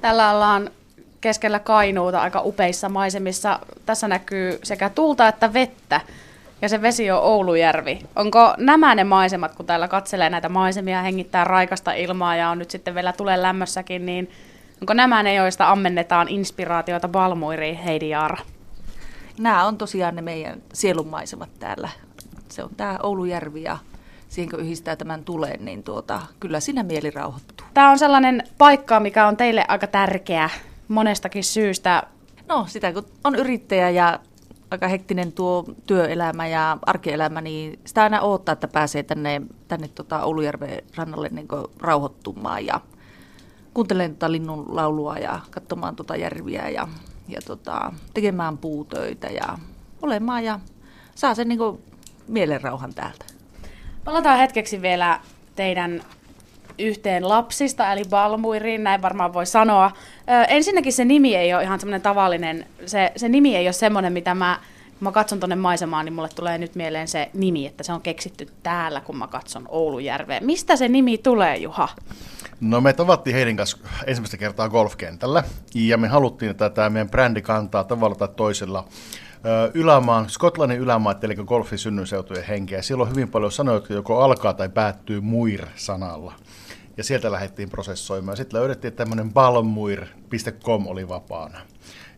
Tällä ollaan keskellä Kainuuta aika upeissa maisemissa. Tässä näkyy sekä tuulta että vettä ja se vesi on Oulujärvi. Onko nämä ne maisemat, kun täällä katselee näitä maisemia, hengittää raikasta ilmaa ja on nyt sitten vielä tulen lämmössäkin, niin onko nämä ne, joista ammennetaan inspiraatioita Balmuiriin, Heidi Jaara? Nämä on tosiaan ne meidän sielunmaisemat täällä. Se on tämä Oulujärvi ja siihen kun yhdistää tämän tuleen, niin kyllä siinä mieli rauhoittuu. Tämä on sellainen paikka, mikä on teille aika tärkeä monestakin syystä. No sitä kun on yrittäjä ja aika hektinen tuo työelämä ja arkielämä, niin sitä aina odottaa, että pääsee tänne Oulujärven rannalle niin kuin rauhoittumaan ja kuuntelemaan linnun laulua ja katsomaan järviä ja tekemään puutöitä ja olemaan ja saa sen niin kuin mielenrauhan täältä. Palataan hetkeksi vielä teidän yhteen lapsista, eli Balmuiriin, näin varmaan voi sanoa. Ensinnäkin se nimi ei ole ihan semmoinen tavallinen, se nimi ei ole semmoinen, mitä kun mä katson tuonne maisemaan, niin mulle tulee nyt mieleen se nimi, että se on keksitty täällä, kun mä katson Oulujärveä. Mistä se nimi tulee, Juha? No me tavattiin Heidin kanssa ensimmäistä kertaa golfkentällä, ja me haluttiin, että tämä meidän brändi kantaa tavalla tai toisella Skotlannin ylämaat, eli golfin synnynseutujen henkeä. Siellä on hyvin paljon sanoja, jotka joko alkaa tai päättyy muir-sanalla. Ja sieltä lähdettiin prosessoimaan. Sitten löydettiin, että tämmöinen balmuir.com oli vapaana.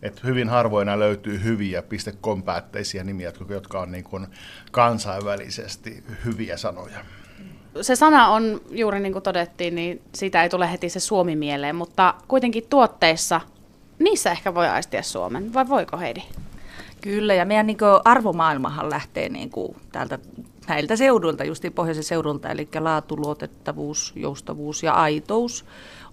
Et hyvin harvoina löytyy hyviä .com-päätteisiä nimiä, jotka on niin kuin kansainvälisesti hyviä sanoja. Se sana on, juuri niin kuin todettiin, niin siitä ei tule heti se suomi mieleen, mutta kuitenkin tuotteissa, niissä ehkä voi aistia Suomen, vai voiko Heidi? Kyllä, ja meidän niin kuin arvomaailmahan lähtee niin kuin näiltä seuduilta, justiin pohjoisen seudulta, eli laatu, luotettavuus, joustavuus ja aitous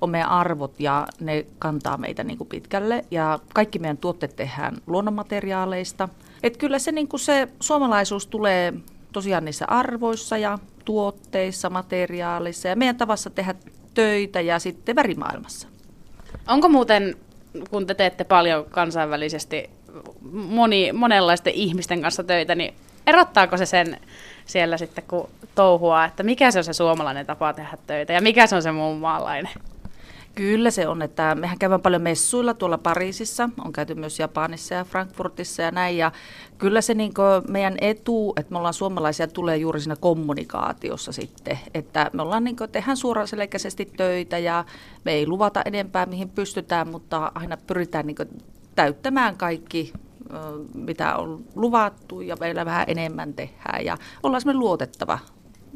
on meidän arvot, ja ne kantaa meitä niin kuin pitkälle, ja kaikki meidän tuotteet tehdään luonnonmateriaaleista. Et kyllä se, niin kuin se suomalaisuus tulee tosiaan niissä arvoissa ja tuotteissa, materiaalissa, ja meidän tavassa tehdä töitä ja sitten värimaailmassa. Onko muuten, kun te teette paljon kansainvälisesti monenlaisten ihmisten kanssa töitä, niin erottaako se sen siellä sitten, kun touhuaa, että mikä se on se suomalainen tapa tehdä töitä ja mikä se on se muun maalainen? Kyllä se on, että mehän käydään paljon messuilla tuolla Pariisissa, on käyty myös Japanissa ja Frankfurtissa ja näin, ja kyllä se niin kuin meidän etu, että me ollaan suomalaisia, tulee juuri siinä kommunikaatiossa sitten, että me ollaan niin kuin, tehdään suoraselkäisesti töitä ja me ei luvata enempää mihin pystytään, mutta aina pyritään niin kuin täyttämään kaikki, mitä on luvattu ja vielä vähän enemmän tehdään ja ollaan semmoinen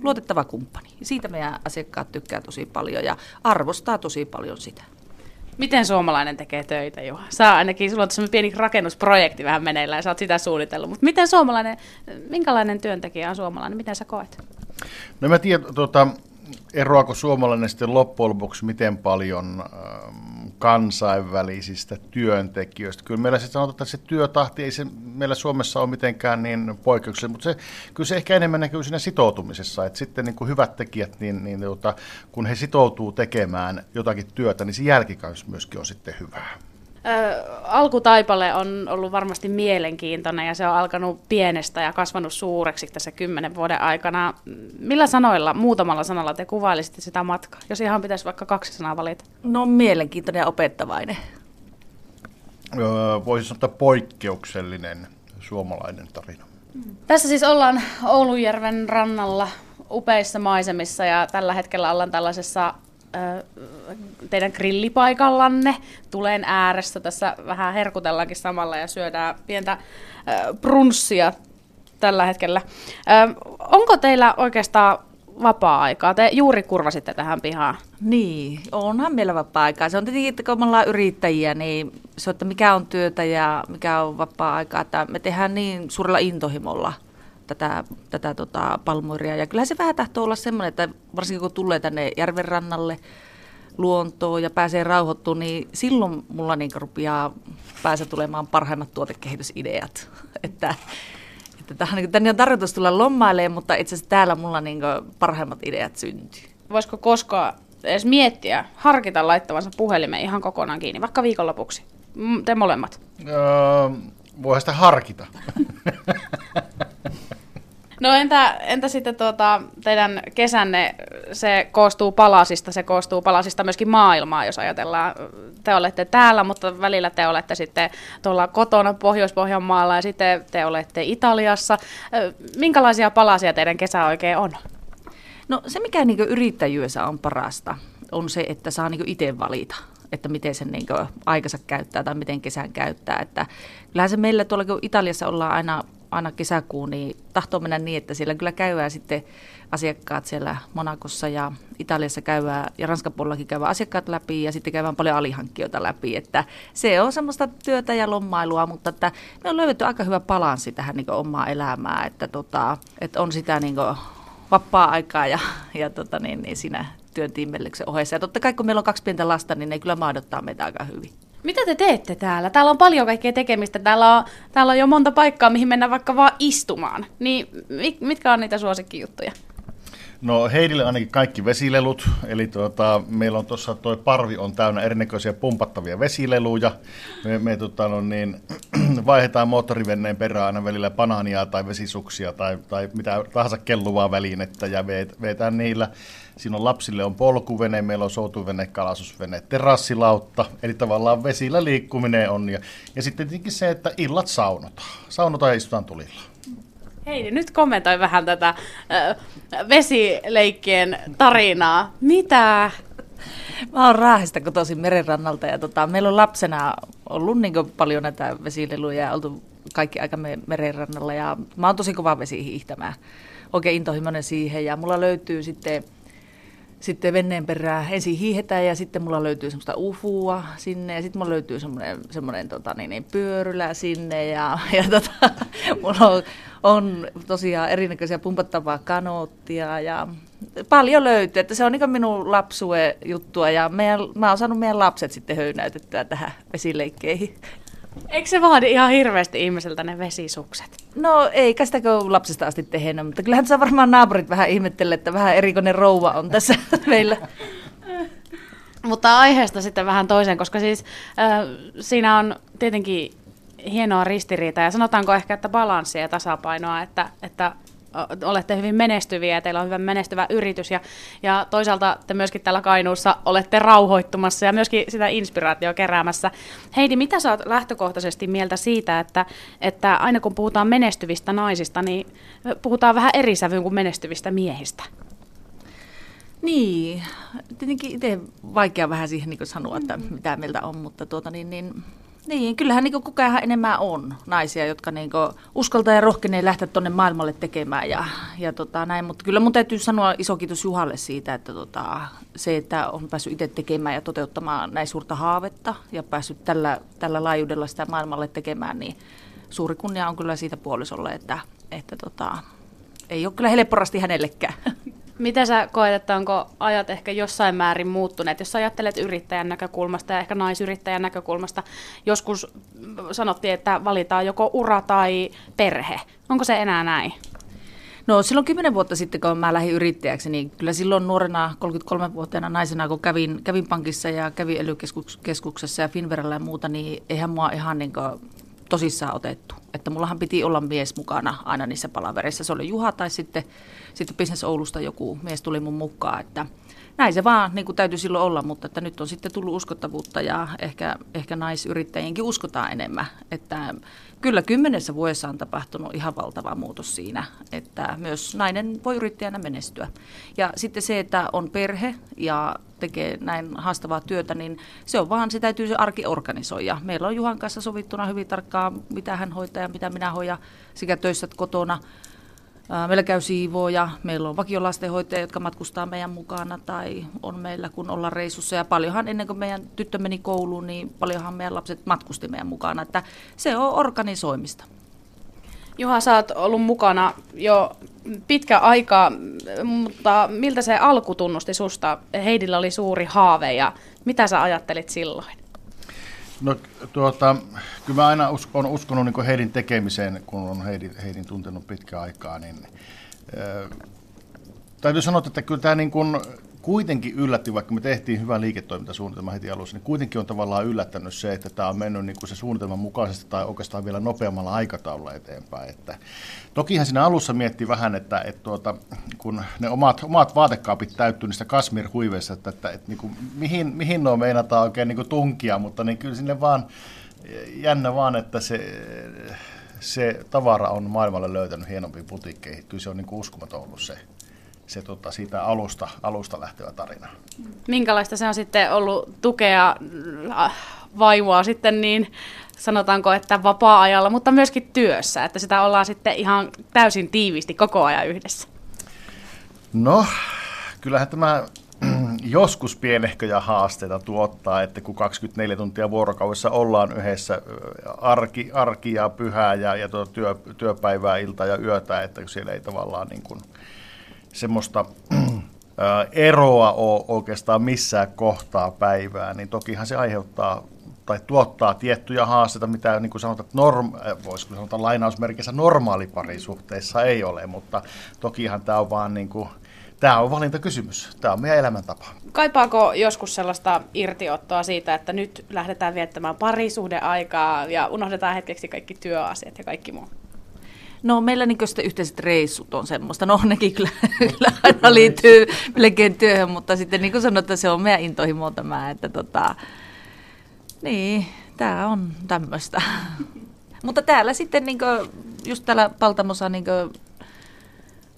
luotettava kumppani. Siitä meidän asiakkaat tykkää tosi paljon ja arvostaa tosi paljon sitä. Miten suomalainen tekee töitä, Juha? Sä ainakin, sulla on semmoinen pieni rakennusprojekti vähän meneillään ja sä oot sitä suunnitellut, mutta miten suomalainen, minkälainen työntekijä on suomalainen, miten sä koet? No mä tiedän, eroako suomalainen sitten loppujen lopuksi miten paljon kansainvälisistä työntekijöistä? Kyllä meillä sitten sanotaan, että se työtahti ei se meillä Suomessa ole mitenkään niin poikkeuksellinen, mutta kyllä se ehkä enemmän näkyy siinä sitoutumisessa. Et sitten niin kuin hyvät tekijät, niin kun he sitoutuu tekemään jotakin työtä, niin se jälkikäys myöskin on sitten hyvää. Alkutaipale on ollut varmasti mielenkiintoinen ja se on alkanut pienestä ja kasvanut suureksi tässä 10 vuoden aikana. Millä sanoilla, muutamalla sanalla te kuvailisitte sitä matkaa, jos ihan pitäisi vaikka 2 sanaa valita? No mielenkiintoinen ja opettavainen. Voisi sanoa, että poikkeuksellinen suomalainen tarina. Tässä siis ollaan Oulujärven rannalla upeissa maisemissa ja tällä hetkellä ollaan tällaisessa teidän grillipaikallanne tulen ääressä. Tässä vähän herkutellaankin samalla ja syödään pientä brunssia tällä hetkellä. Onko teillä oikeastaan vapaa-aikaa? Te juuri kurvasitte tähän pihaan. Niin, onhan meillä vapaa-aikaa. Se on tietenkin, että kun me ollaan yrittäjiä, niin se on, että mikä on työtä ja mikä on vapaa-aikaa. Että me tehdään niin suurella intohimolla tätä Balmuiria. Ja kyllähän se vähän tahtoo olla semmoinen, että varsinkin kun tulee tänne järven rannalle luontoon ja pääsee rauhoittumaan, niin silloin mulla niin rupeaa pääsee tulemaan parhaimmat tuotekehitysideat. että tänne on tarkoitus tulla lomailemaan, mutta itse asiassa täällä mulla niin parhaimmat ideat syntyy. Voisiko koskaan edes miettiä, harkita laittavansa puhelimeen ihan kokonaan kiinni, vaikka viikonlopuksi? Te molemmat. Voihan sitä harkita. No entä sitten teidän kesänne, se koostuu palasista myöskin maailmaa, jos ajatellaan. Te olette täällä, mutta välillä te olette sitten tuolla kotona Pohjois-Pohjanmaalla ja sitten te olette Italiassa. Minkälaisia palasia teidän kesä oikein on? No se, mikä niin kuin yrittäjyydessä on parasta, on se, että saa niin kuin itse valita, että miten sen niin kuin aikansa käyttää tai miten kesän käyttää. Että kyllähän se meillä tuolla, kun Italiassa ollaan aina kesäkuun, niin tahtoo mennä niin, että siellä kyllä käydään sitten asiakkaat siellä Monakossa ja Italiassa käydään ja Ranskan puolellakin käydään asiakkaat läpi ja sitten käydään paljon alihankkijoita läpi. Että se on semmoista työtä ja lommailua, mutta että me on löydetty aika hyvä balanssi tähän niin kuin omaa elämää, että on sitä niin kuin vapaa-aikaa ja siinä työn tiimelleksen ohessa. Ja totta kai kun meillä on 2 pientä lasta, niin ne kyllä mahdottaa meitä aika hyvin. Mitä te teette täällä? Täällä on paljon kaikkea tekemistä. Täällä on jo monta paikkaa, mihin mennään vaikka vaan istumaan. Niin mitkä on niitä suosikkijuttuja? No Heidille ainakin kaikki vesilelut. Eli meillä on tuossa tuo parvi on täynnä erinäköisiä pumpattavia vesileluja. Me vaihdetaan moottorivenneen perään aina välillä banaania tai vesisuksia tai mitä tahansa kelluvaa välinettä ja vetään niillä. Siinä on lapsille on polkuvene, meillä on soutuvene, kalastusvene, terassilautta, eli tavallaan vesillä liikkuminen on. Ja sitten tietenkin se, että illat saunotaan. Saunotaan ja istutaan tulilla. Heidi, nyt kommentoi vähän tätä vesileikkien tarinaa. Mitä? Mä oon Raahesta kotoisin merenrannalta ja meillä on lapsena ollut niin paljon näitä vesileluja ja oltu kaikki aika merenrannalla. Ja mä oon tosi kova vesihiihtämään, oikein intohimoinen siihen ja mulla löytyy sitten venneen perään ensin hiihetään ja sitten mulla löytyy semmoista ufua sinne ja sitten mulla löytyy semmoinen pyörylä sinne ja mulla on tosiaan erinäköisiä pumpattavaa kanoottia ja paljon löytyy, että se on niin minun lapsuuden juttua ja mä oon saanut meidän lapset sitten höynäytettyä tähän vesileikkeihin. Eikö se vaadi ihan hirveästi ihmiseltä ne vesisukset? No ei, sitäkö lapsesta asti tehnyt, mutta kyllähän se varmaan naapurit vähän ihmettelee, että vähän erikoinen rouva on tässä meillä. Mutta aiheesta sitten vähän toiseen, koska siis siinä on tietenkin hienoa ristiriitaa ja sanotaanko ehkä, että balanssia ja tasapainoa, että olette hyvin menestyviä ja teillä on hyvä menestyvä yritys ja toisaalta te myöskin täällä Kainuussa olette rauhoittumassa ja myöskin sitä inspiraatiota keräämässä. Heidi, mitä sä oot lähtökohtaisesti mieltä siitä, että aina kun puhutaan menestyvistä naisista, niin puhutaan vähän eri sävyyn kuin menestyvistä miehistä? Niin, tietenkin itse vaikea vähän siihen niin sanoa, että mitä mieltä on, mutta niin, kyllähän niin kukaan enemmän on naisia, jotka niin uskaltaa ja rohkenee lähteä tuonne maailmalle tekemään ja näin. Mutta kyllä mun täytyy sanoa iso kiitos Juhalle siitä, että se, että on päässyt itse tekemään ja toteuttamaan näin suurta haavetta ja päässyt tällä laajuudella sitä maailmalle tekemään, niin suuri kunnia on kyllä siitä puolisolle, että ei ole kyllä helpporasti hänellekään. Mitä sä koet, että onko ajat ehkä jossain määrin muuttuneet? Jos sä ajattelet yrittäjän näkökulmasta ja ehkä naisyrittäjän näkökulmasta, joskus sanottiin, että valitaan joko ura tai perhe. Onko se enää näin? No silloin 10 vuotta sitten, kun mä lähdin yrittäjäksi, niin kyllä silloin nuorena 33-vuotiaana naisena, kun kävin pankissa ja kävin ELY-keskuksessa ja Finnveralla ja muuta, niin eihän mua ihan niin kuin tosissaan otettu. Että mullahan piti olla mies mukana aina niissä palavereissa. Se oli Juha tai sitten Business Oulusta joku mies tuli mun mukaan. Että näin se vaan niin kuin täytyy silloin olla, mutta että nyt on sitten tullut uskottavuutta ja ehkä naisyrittäjienkin uskotaan enemmän. Että kyllä 10 vuodessa on tapahtunut ihan valtava muutos siinä, että myös nainen voi yrittäjänä menestyä. Ja sitten se, että on perhe ja tekee näin haastavaa työtä, niin se täytyy se arki organisoida. Meillä on Juhan kanssa sovittuna hyvin tarkkaan, mitä hän hoitaa ja mitä minä hoidan sekä töissä että kotona. Meillä käy siivooja, meillä on vakiolastenhoitajia, jotka matkustaa meidän mukana tai on meillä, kun ollaan reissussa. Ja paljonhan ennen kuin meidän tyttö meni kouluun, niin paljonhan meidän lapset matkusti meidän mukana. Että se on organisoimista. Juha, sä oot ollut mukana jo pitkä aikaa, mutta miltä se alku tunnusti susta? Heidillä oli suuri haave ja mitä sä ajattelit silloin? No kyllä mä aina olen uskonut niin Heidin tekemiseen, kun on Heidin tuntenut pitkän aikaa, niin täytyy sanoa, että kyllä tämä niin kuitenkin yllätti, vaikka me tehtiin hyvän liiketoimintasuunnitelman heti alussa, niin kuitenkin on tavallaan yllättänyt se, että tämä on mennyt niin kuin se suunnitelman mukaisesti tai oikeastaan vielä nopeammalla aikataululla eteenpäin. Että tokihan siinä alussa miettii vähän, että kun ne omat vaatekaapit täyttyy niistä kasmirhuiveista, että niin kuin, mihin nuo meinataan oikein niin kuin tunkia, mutta niin kyllä sinne vaan jännä vaan, että se tavara on maailmalle löytänyt hienompiin putiikkeihin. Kyllä se on niin kuin uskomaton ollut se siitä alusta lähtevä tarina. Minkälaista se on sitten ollut tukea vaimoa sitten niin, sanotaanko, että vapaa-ajalla, mutta myöskin työssä, että sitä ollaan sitten ihan täysin tiiviisti koko ajan yhdessä? No, kyllähän tämä joskus pienehköjä haasteita tuottaa, että kun 24 tuntia vuorokaudessa ollaan yhdessä arki ja pyhää ja työpäivää, iltaa ja yötä, että siellä ei tavallaan niin kuin semmoista eroa ole oikeastaan missään kohtaa päivää, niin tokihan se aiheuttaa tai tuottaa tiettyjä haasteita, mitä niin kuin sanotaan, voisiko sanotaan lainausmerkissä normaaliparisuhteissa ei ole, mutta tokihan tämä on vaan niin kuin, tämä on valintakysymys. Tämä on meidän elämäntapa. Kaipaako joskus sellaista irtiottoa siitä, että nyt lähdetään viettämään parisuhdeaikaa ja unohdetaan hetkeksi kaikki työasiat ja kaikki muu? No meillä niin sitten yhteiset reissut on semmoista. No nekin kyllä aina liittyy melkein työhön, mutta sitten niin kuin sanoin, että se on meidän intohimo tämä, että niin, tämä on tämmöistä. Mutta täällä sitten niin kuin, just täällä Paltamossa niin kuin,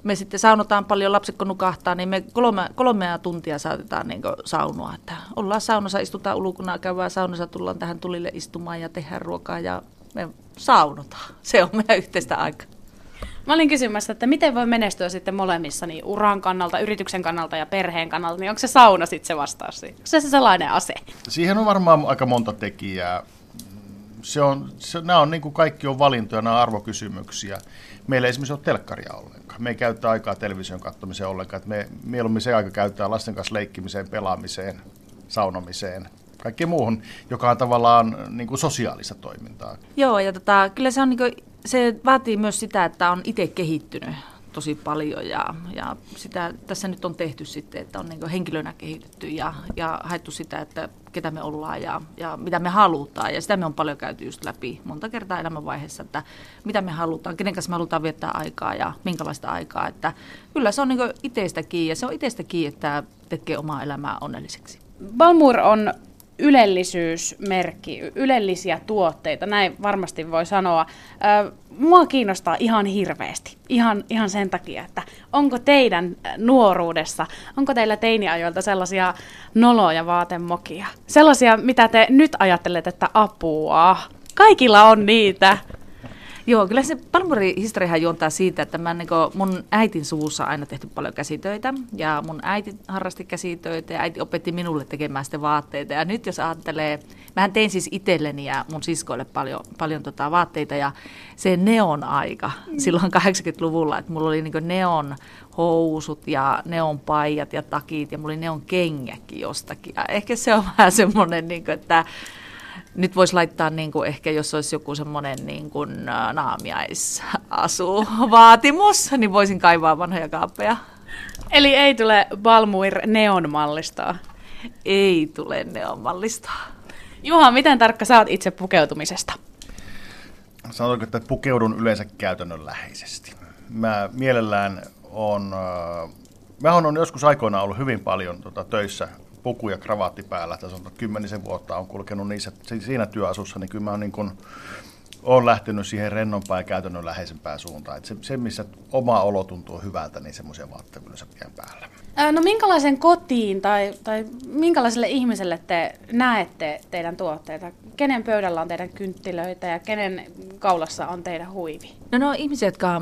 me sitten saunotaan paljon, lapset kun nukahtaa, niin me 3 tuntia saatetaan niin kuin saunoa. Että ollaan saunassa, istutaan ulkona, käydään saunassa, tullaan tähän tulille istumaan ja tehdään ruokaa ja me saunotaan. Se on meidän yhteistä aikaa. Mä olin kysymässä, että miten voi menestyä sitten molemmissa, niin uran kannalta, yrityksen kannalta ja perheen kannalta, niin onko se sauna sitten se vastaus siihen? Onko se sellainen ase? Siihen on varmaan aika monta tekijää. Nämä on niin kuin kaikki on valintoja, nämä on arvokysymyksiä. Meillä ei esimerkiksi ole telkkaria ollenkaan. Me ei käytä aikaa television katsomiseen ollenkaan. Että me mieluummin se aika käytetään lasten kanssa leikkimiseen, pelaamiseen, saunomiseen, kaikkeen muuhun, joka on tavallaan niin kuin sosiaalista toimintaa. Joo, ja kyllä se on niin kuin, se vaatii myös sitä, että on itse kehittynyt tosi paljon ja sitä tässä nyt on tehty sitten, että on niin kuin henkilönä kehitetty ja haettu sitä, että ketä me ollaan ja mitä me halutaan. Ja sitä me on paljon käyty just läpi monta kertaa elämänvaiheessa, että mitä me halutaan, kenen kanssa me halutaan viettää aikaa ja minkälaista aikaa. Että kyllä se on niin kuin itsestäkin ja se on itsestäkin, että tekee omaa elämää onnelliseksi. Balmuir on ylellisyysmerkki, ylellisiä tuotteita, näin varmasti voi sanoa. Mua kiinnostaa ihan hirveästi, ihan sen takia, että onko teidän nuoruudessa, onko teillä teiniajoilta sellaisia noloja vaatemokia? Sellaisia, mitä te nyt ajattelette, että apua, kaikilla on niitä. Joo, kyllä se Balmuirin historiahan juontaa siitä, että mun äitin suvussa on aina tehty paljon käsitöitä ja mun äiti harrasti käsitöitä ja äiti opetti minulle tekemään sitä vaatteita. Ja nyt jos ajattelee, mähän tein siis itselleni ja mun siskoille paljon vaatteita ja se neon aika silloin 80-luvulla, että mulla oli niin kuin neon housut ja neon paijat ja takit ja mulla oli neon kengäkin jostakin. Ja ehkä se on vähän semmoinen, niin kuin, että nyt voisi laittaa niin kuin ehkä, jos olisi joku semmoinen niin kuin naamiaisasuvaatimus, niin voisin kaivaa vanhoja kaappeja. Eli ei tule Balmuir neonmallistaa? Ei tule neonmallistaa. Juha, miten tarkka sä oot itse pukeutumisesta? Sanotaanko, että pukeudun yleensä käytännönläheisesti. Mä mielellään on joskus aikoinaan ollut hyvin paljon töissä puku- ja kravaatti päällä. Tässä on 10 vuotta on kulkenut niissä, siinä työasussa, niin kyllä mä olen lähtenyt siihen rennompaan ja käytännön läheisempään suuntaan. Et se, missä oma olo tuntuu hyvältä, niin semmoisia vaatteita kyllä se pian päällä. No minkälaisen kotiin tai minkälaiselle ihmiselle te näette teidän tuotteita? Kenen pöydällä on teidän kynttilöitä ja kenen kaulassa on teidän huivi? No on ihmisiä, jotka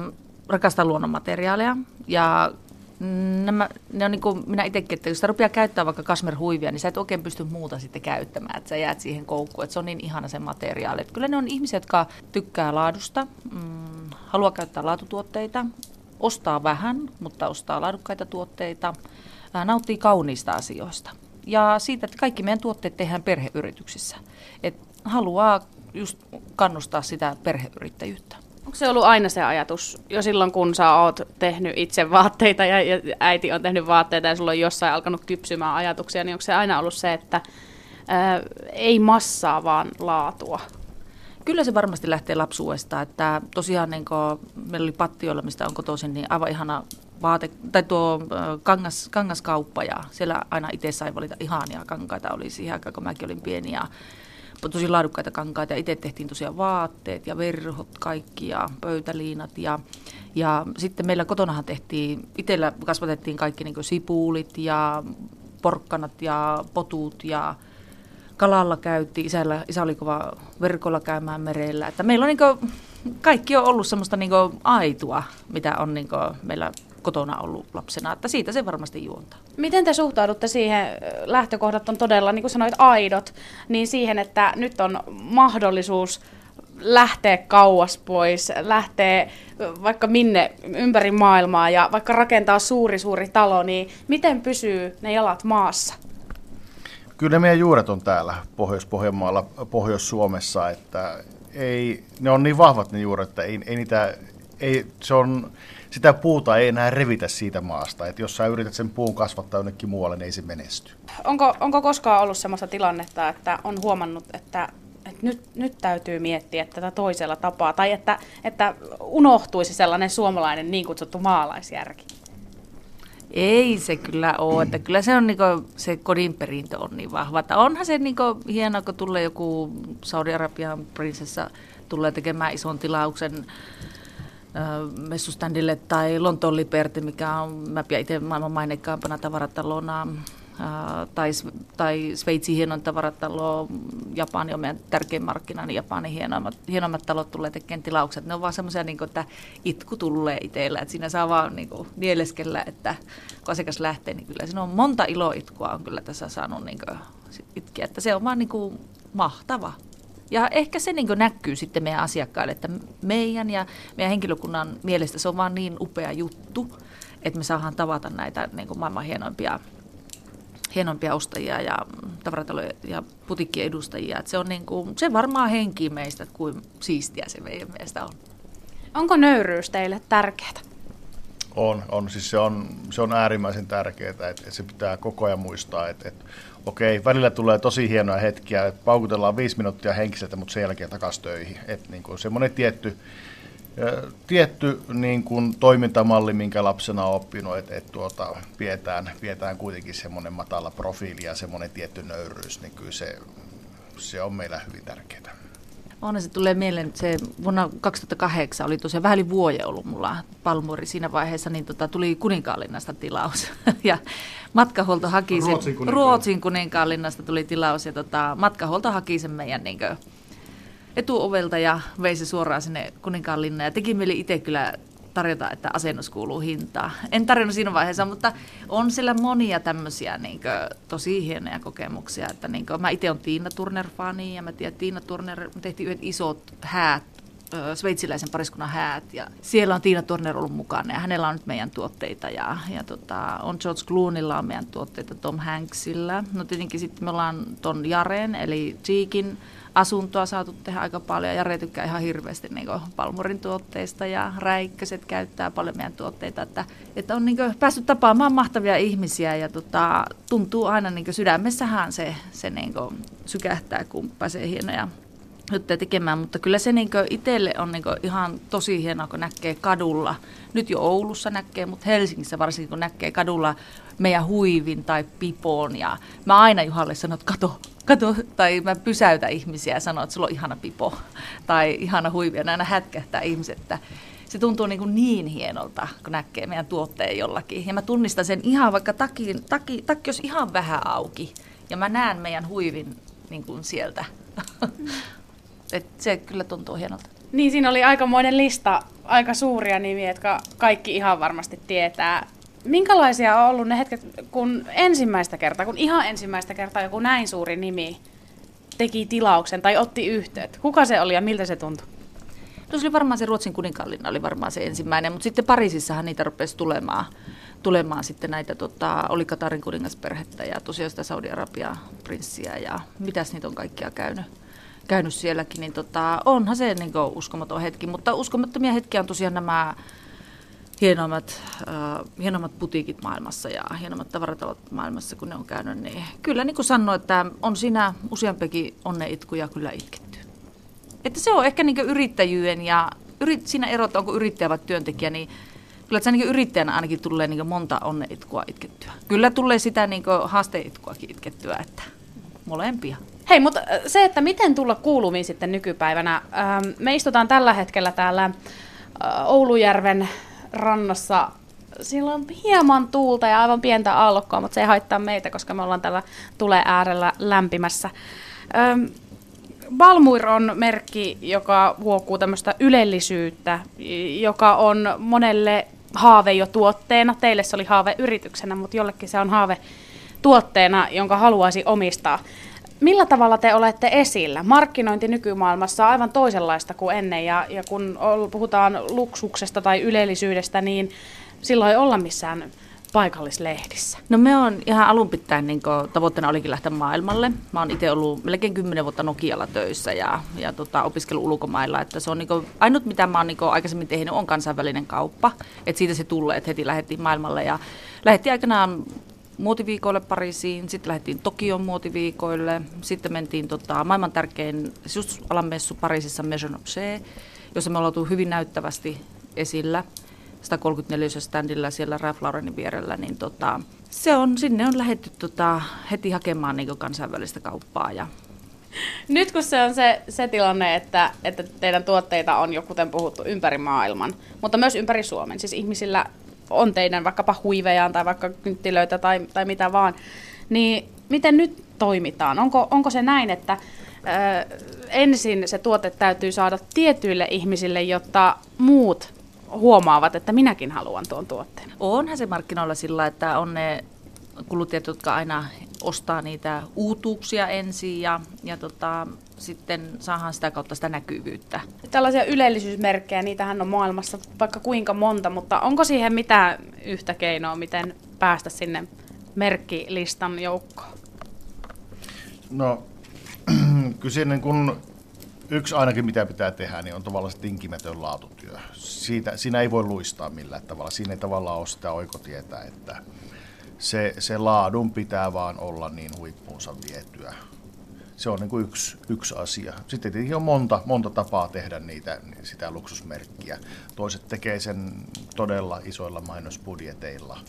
rakastaa luonnonmateriaaleja ja ne on niin kuin minä itsekin, että jos sitä rupeaa käyttämään vaikka kasmerhuivia, niin sä et oikein pysty muuta sitten käyttämään, että sä jäät siihen koukkuun, että se on niin ihana se materiaali. Että kyllä ne on ihmisiä, jotka tykkää laadusta, haluaa käyttää laatutuotteita, ostaa vähän, mutta ostaa laadukkaita tuotteita, nauttii kauniista asioista. Ja siitä, että kaikki meidän tuotteet tehdään perheyrityksissä, että haluaa just kannustaa sitä perheyrittäjyyttä. Onko se ollut aina se ajatus jo silloin, kun sä oot tehnyt itse vaatteita ja äiti on tehnyt vaatteita ja sulla on jossain alkanut kypsymään ajatuksia, niin onko se aina ollut se, että ei massaa, vaan laatua? Kyllä se varmasti lähtee lapsuudesta, että tosiaan niin meillä oli Pattiolla, mistä on kotoisin, niin aivan ihana kangaskauppa ja siellä aina itse sai valita ihania kankaita, oli siihen aikaan, kun mäkin olin pieni ja tosi laadukkaita kankaita ja itse tehtiin tosiaan vaatteet ja verhot kaikki ja pöytäliinat ja sitten meillä kotonahan tehtiin, itsellä kasvatettiin kaikki niin kuin sipulit ja porkkanat ja potut ja kalalla käytiin, isä oli kova verkolla käymään merellä, että meillä on niin kaikki on ollut semmoista niin aitua, mitä on niin meillä kotona ollut lapsena, että siitä se varmasti juontaa. Miten te suhtaudutte siihen, lähtökohdat on todella, niin kuin sanoit, aidot, niin siihen, että nyt on mahdollisuus lähteä kauas pois, lähteä vaikka minne ympäri maailmaa ja vaikka rakentaa suuri talo, niin miten pysyy ne jalat maassa? Kyllä ne meidän juuret on täällä Pohjois-Pohjanmaalla, Pohjois-Suomessa, että ei, ne on niin vahvat ne juuret, että sitä puuta ei enää revitä siitä maasta, että jos sä yrität sen puun kasvattaa jonnekin muualle, niin ei se menesty. Onko koskaan ollut sellaista tilannetta, että on huomannut, että nyt täytyy miettiä tätä toisella tapaa, tai että unohtuisi sellainen suomalainen niin kutsuttu maalaisjärki? Ei se kyllä ole, että kyllä se on niinku, se kodin perintö on niin vahva, että onhan se niinku hienoa, kun tulee joku Saudi-Arabian prinsessa tulee tekemään ison tilauksen messuständille tai Lontoon Liberty, mikä on itse maailman maineikkaampana tavaratalona, tai Sveitsi hienoin tavaratalo, Japani on meidän tärkein markkina, niin Japanin hienommat talot tulee tekemään tilaukset. Ne on vaan semmoisia, niin kuin, että itku tulee itsellä, että siinä saa vaan niin kuin nieleskellä, että kun asiakas lähtee, niin kyllä siinä on monta iloitkua on kyllä tässä saanut niin kuin itkeä, että se on vaan niin kuin mahtava. Ja ehkä se niin kuin näkyy sitten meidän asiakkaille, että meidän ja meidän henkilökunnan mielestä se on vaan niin upea juttu, että me saadaan tavata näitä niin kuin maailman hienompia ostajia ja tavarataloja ja putikkien edustajia. Että se on niin kuin, se varmaan henki meistä, kuin siistiä se meidän mielestä on. Onko nöyryys teille tärkeää? On. Siis se on äärimmäisen tärkeää, että se pitää koko ajan muistaa, että okei, välillä tulee tosi hienoja hetkiä, että paukutellaan 5 minuuttia henkiseltä, mutta sen jälkeen takaisin töihin. Että niin kuin semmoinen tietty niin kuin toimintamalli, minkä lapsena on oppinut, että pidetään kuitenkin semmoinen matala profiili ja semmoinen tietty nöyryys, niin kyllä se on meillä hyvin tärkeää. Onhan se tulee mieleen, että se vuonna 2008 oli tosiaan vähän yli vuoden ollut mulla Balmuiri siinä vaiheessa, niin tuli Kuninkaanlinnasta tilaus. Ja matkahuolto haki sen, Ruotsin Kuninkaanlinnasta tuli tilaus, ja matkahuolto haki sen meidän niin kuin etuovelta ja vei se suoraan sinne Kuninkaanlinnaan. Ja teki mieli itse kyllä tarjota, että asennus kuuluu hintaan. En tarjonnut siinä vaiheessa, mutta on siellä monia tämmöisiä niin kuin tosi hienoja kokemuksia. Että niin kuin, mä itse olen Tina Turner-fani ja mä tiedän, että Tina Turner tehtiin yhdet isot häät, sveitsiläisen pariskunnan häät. Ja siellä on Tina Turner ollut mukana ja hänellä on nyt meidän tuotteita. Ja on George Clooneylla on meidän tuotteita Tom Hanksilla. No tietenkin sitten me ollaan ton Jaren eli Cheekin asuntoa saatu tehdä aika paljon. Jare tykkää ihan hirveästi niin kuin Balmuirin tuotteista ja Räikköset käyttää paljon meidän tuotteita. Että on niin kuin päässyt tapaamaan mahtavia ihmisiä ja tuntuu aina niin kuin sydämessähän se niin kuin sykähtää, kun pääsee hienoja juttuja tekemään. Mutta kyllä se niin kuin itselle on niin kuin ihan tosi hienoa, kun näkee kadulla. Nyt jo Oulussa näkee, mutta Helsingissä varsinkin kun näkee kadulla meidän huivin tai pipoon. Ja mä aina Juhalle sanon, että kato, tai mä pysäytän ihmisiä ja sanon, että sulla on ihana pipo tai ihana huivi, ja aina hätkähtää ihmiset, että se tuntuu niin hienolta, kun näkee meidän tuotteen jollakin. Ja mä tunnistan sen ihan, vaikka takki olisi ihan vähän auki, ja mä näen meidän huivin niin kuin sieltä. Et se kyllä tuntuu hienolta. Niin, siinä oli aikamoinen lista, aika suuria nimiä, jotka kaikki ihan varmasti tietää. Minkälaisia on ollut ne hetket, kun ihan ensimmäistä kertaa joku näin suuri nimi teki tilauksen tai otti yhteyttä? Kuka se oli ja miltä se tuntui? No se oli varmaan se Ruotsin Kuninkaanlinna oli varmaan se ensimmäinen, mutta sitten Pariisissahan niitä rupesi tulemaan sitten näitä, oli Katarin kuningasperhettä ja tosiaan sitä Saudi-Arabian prinssiä ja mitäs niitä on kaikkia käynyt. käynyt sielläkin, niin onhan se niin kuin uskomaton hetki, mutta uskomattomia hetkiä on tosiaan nämä hienommat putiikit maailmassa ja hienommat tavaratalot maailmassa, kun ne on käynyt, niin kyllä niin kuin sanoi, että on siinä useampikin onneitkuja kyllä itketty. Että se on ehkä niin kuin yrittäjyyden ja siinä erot on, kun yrittäjä vai työntekijä, niin kyllä että se niin kuin yrittäjänä ainakin tulee niin kuin monta onneitkua itkettyä. Kyllä tulee sitä niin kuin haasteitkuakin itkettyä, että molempia. Hei, mutta se, että miten tulla kuulumiin sitten nykypäivänä. Me istutaan tällä hetkellä täällä Oulujärven rannassa. Siellä on hieman tuulta ja aivan pientä aallokkoa, mutta se ei haittaa meitä, koska me ollaan täällä tulen äärellä lämpimässä. Balmuir on merkki, joka huokuu tämmöistä ylellisyyttä, joka on monelle haave jo tuotteena. Teille se oli haave yrityksenä, mutta jollekin se on haave tuotteena, jonka haluaisi omistaa. Millä tavalla te olette esillä? Markkinointi nykymaailmassa on aivan toisenlaista kuin ennen, ja kun puhutaan luksuksesta tai ylellisyydestä, niin silloin ei olla missään paikallislehdissä. No me on ihan alun pitäen, niin tavoitteena olikin lähteä maailmalle. Mä oon itse ollut melkein 10 vuotta Nokialla töissä ja opiskellut ulkomailla. Että se on niin ainut, mitä mä oon niin aikaisemmin tehnyt, on kansainvälinen kauppa. Et siitä se tulee, että heti lähdettiin maailmalle ja lähdettiin aikanaan muotiviikoille Pariisiin, sitten lähdettiin Tokion muotiviikoille, sitten mentiin maailman tärkein sisustusalan messu Pariisissa Maison Objet, jossa me ollaan tullut hyvin näyttävästi esillä 134 standilla siellä Ralph Laurenin vierellä, niin sinne on lähdetty heti hakemaan niin kansainvälistä kauppaa. Ja nyt kun se on se tilanne, että teidän tuotteita on jo kuten puhuttu ympäri maailman, mutta myös ympäri Suomen, siis ihmisillä on teidän vaikkapa huivejaan tai vaikka kynttilöitä tai mitä vaan, niin miten nyt toimitaan? Onko se näin, että ensin se tuote täytyy saada tietyille ihmisille, jotta muut huomaavat, että minäkin haluan tuon tuotteen? Onhan se markkinoilla sillä, että on ne kuluttajat, jotka aina ostaa niitä uutuuksia ensin ja sitten saadaan sitä kautta sitä näkyvyyttä. Tällaisia ylellisyysmerkkejä, niitähän on maailmassa vaikka kuinka monta, mutta onko siihen mitään yhtä keinoa, miten päästä sinne merkkilistan joukkoon? No kyllä kun yksi ainakin mitä pitää tehdä, niin on tavallaan tinkimätön laatutyö. Siinä ei voi luistaa millään tavalla, siinä ei tavallaan ole sitä oikotietä, että se laadun pitää vaan olla niin huippuunsa vietyä. Se on niin kuin yksi asia. Sitten tietenkin on monta tapaa tehdä sitä luksusmerkkiä. Toiset tekee sen todella isoilla mainosbudjeteilla,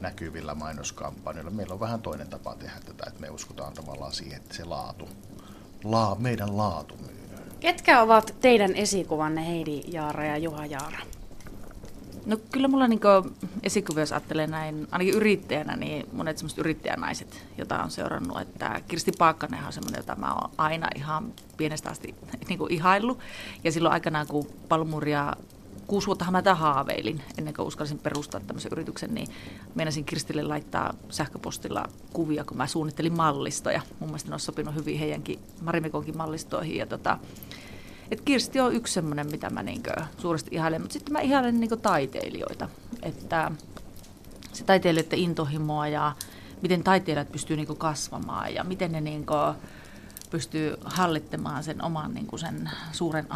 näkyvillä mainoskampanjoilla. Meillä on vähän toinen tapa tehdä tätä, että me uskotaan tavallaan siihen, että se meidän laatu myy. Ketkä ovat teidän esikuvanne, Heidi Jaara ja Juha Jaara? No kyllä mulla niin esikuvia, jos ajattelee näin, ainakin yrittäjänä, niin monet semmoiset yrittäjänaiset, jota on seurannut, että Kirsti Paakkanen on semmoinen, jota mä oon aina ihan pienestä asti niin ihaillut. Ja silloin aikanaan, kun Balmuiria 6 vuottahan mä tämän haaveilin, ennen kuin uskallisin perustaa tämmöisen yrityksen, niin meinasin Kirstille laittaa sähköpostilla kuvia, kun mä suunnittelin mallistoja. Mun mielestä ne on sopinut hyvin heidänkin Marimikonkin mallistoihin ja Et Kirsti on yksi semmoinen, mitä mä niin suuresti ihailen, mutta sitten mä ihailen niin taiteilijoita, että se taiteilijoiden intohimoa ja miten taiteilijat pystyy niin kasvamaan ja miten ne niin pystyy hallittamaan sen oman niin sen suuren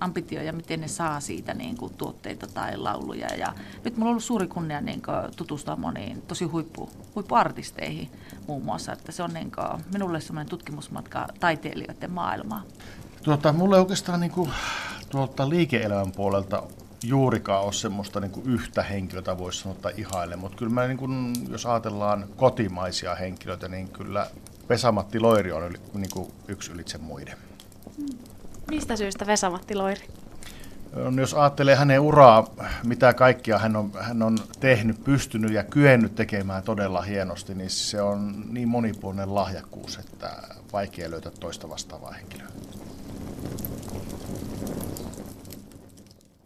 ambition ja miten ne saa siitä niin tuotteita tai lauluja. Ja nyt mulla on ollut suuri kunnia niin tutustua moniin tosi huippuartisteihin muun muassa, että se on niin minulle semmoinen tutkimusmatka taiteilijoiden maailmaa. Mulla ei oikeastaan niin liike-elämän puolelta juurikaan ole semmoista niin yhtä henkilötä, voisi sanoa, tai ihaile, mutta kyllä mä, niin jos ajatellaan kotimaisia henkilöitä, niin kyllä Vesa-Matti Loiri on niin yksi ylitse muiden. Mistä syystä Vesa-Matti Loiri? Jos ajattelee hänen uraa, mitä kaikkia hän on tehnyt, pystynyt ja kyennyt tekemään todella hienosti, niin se on niin monipuolinen lahjakkuus, että vaikea löytää toista vastaavaa henkilöä.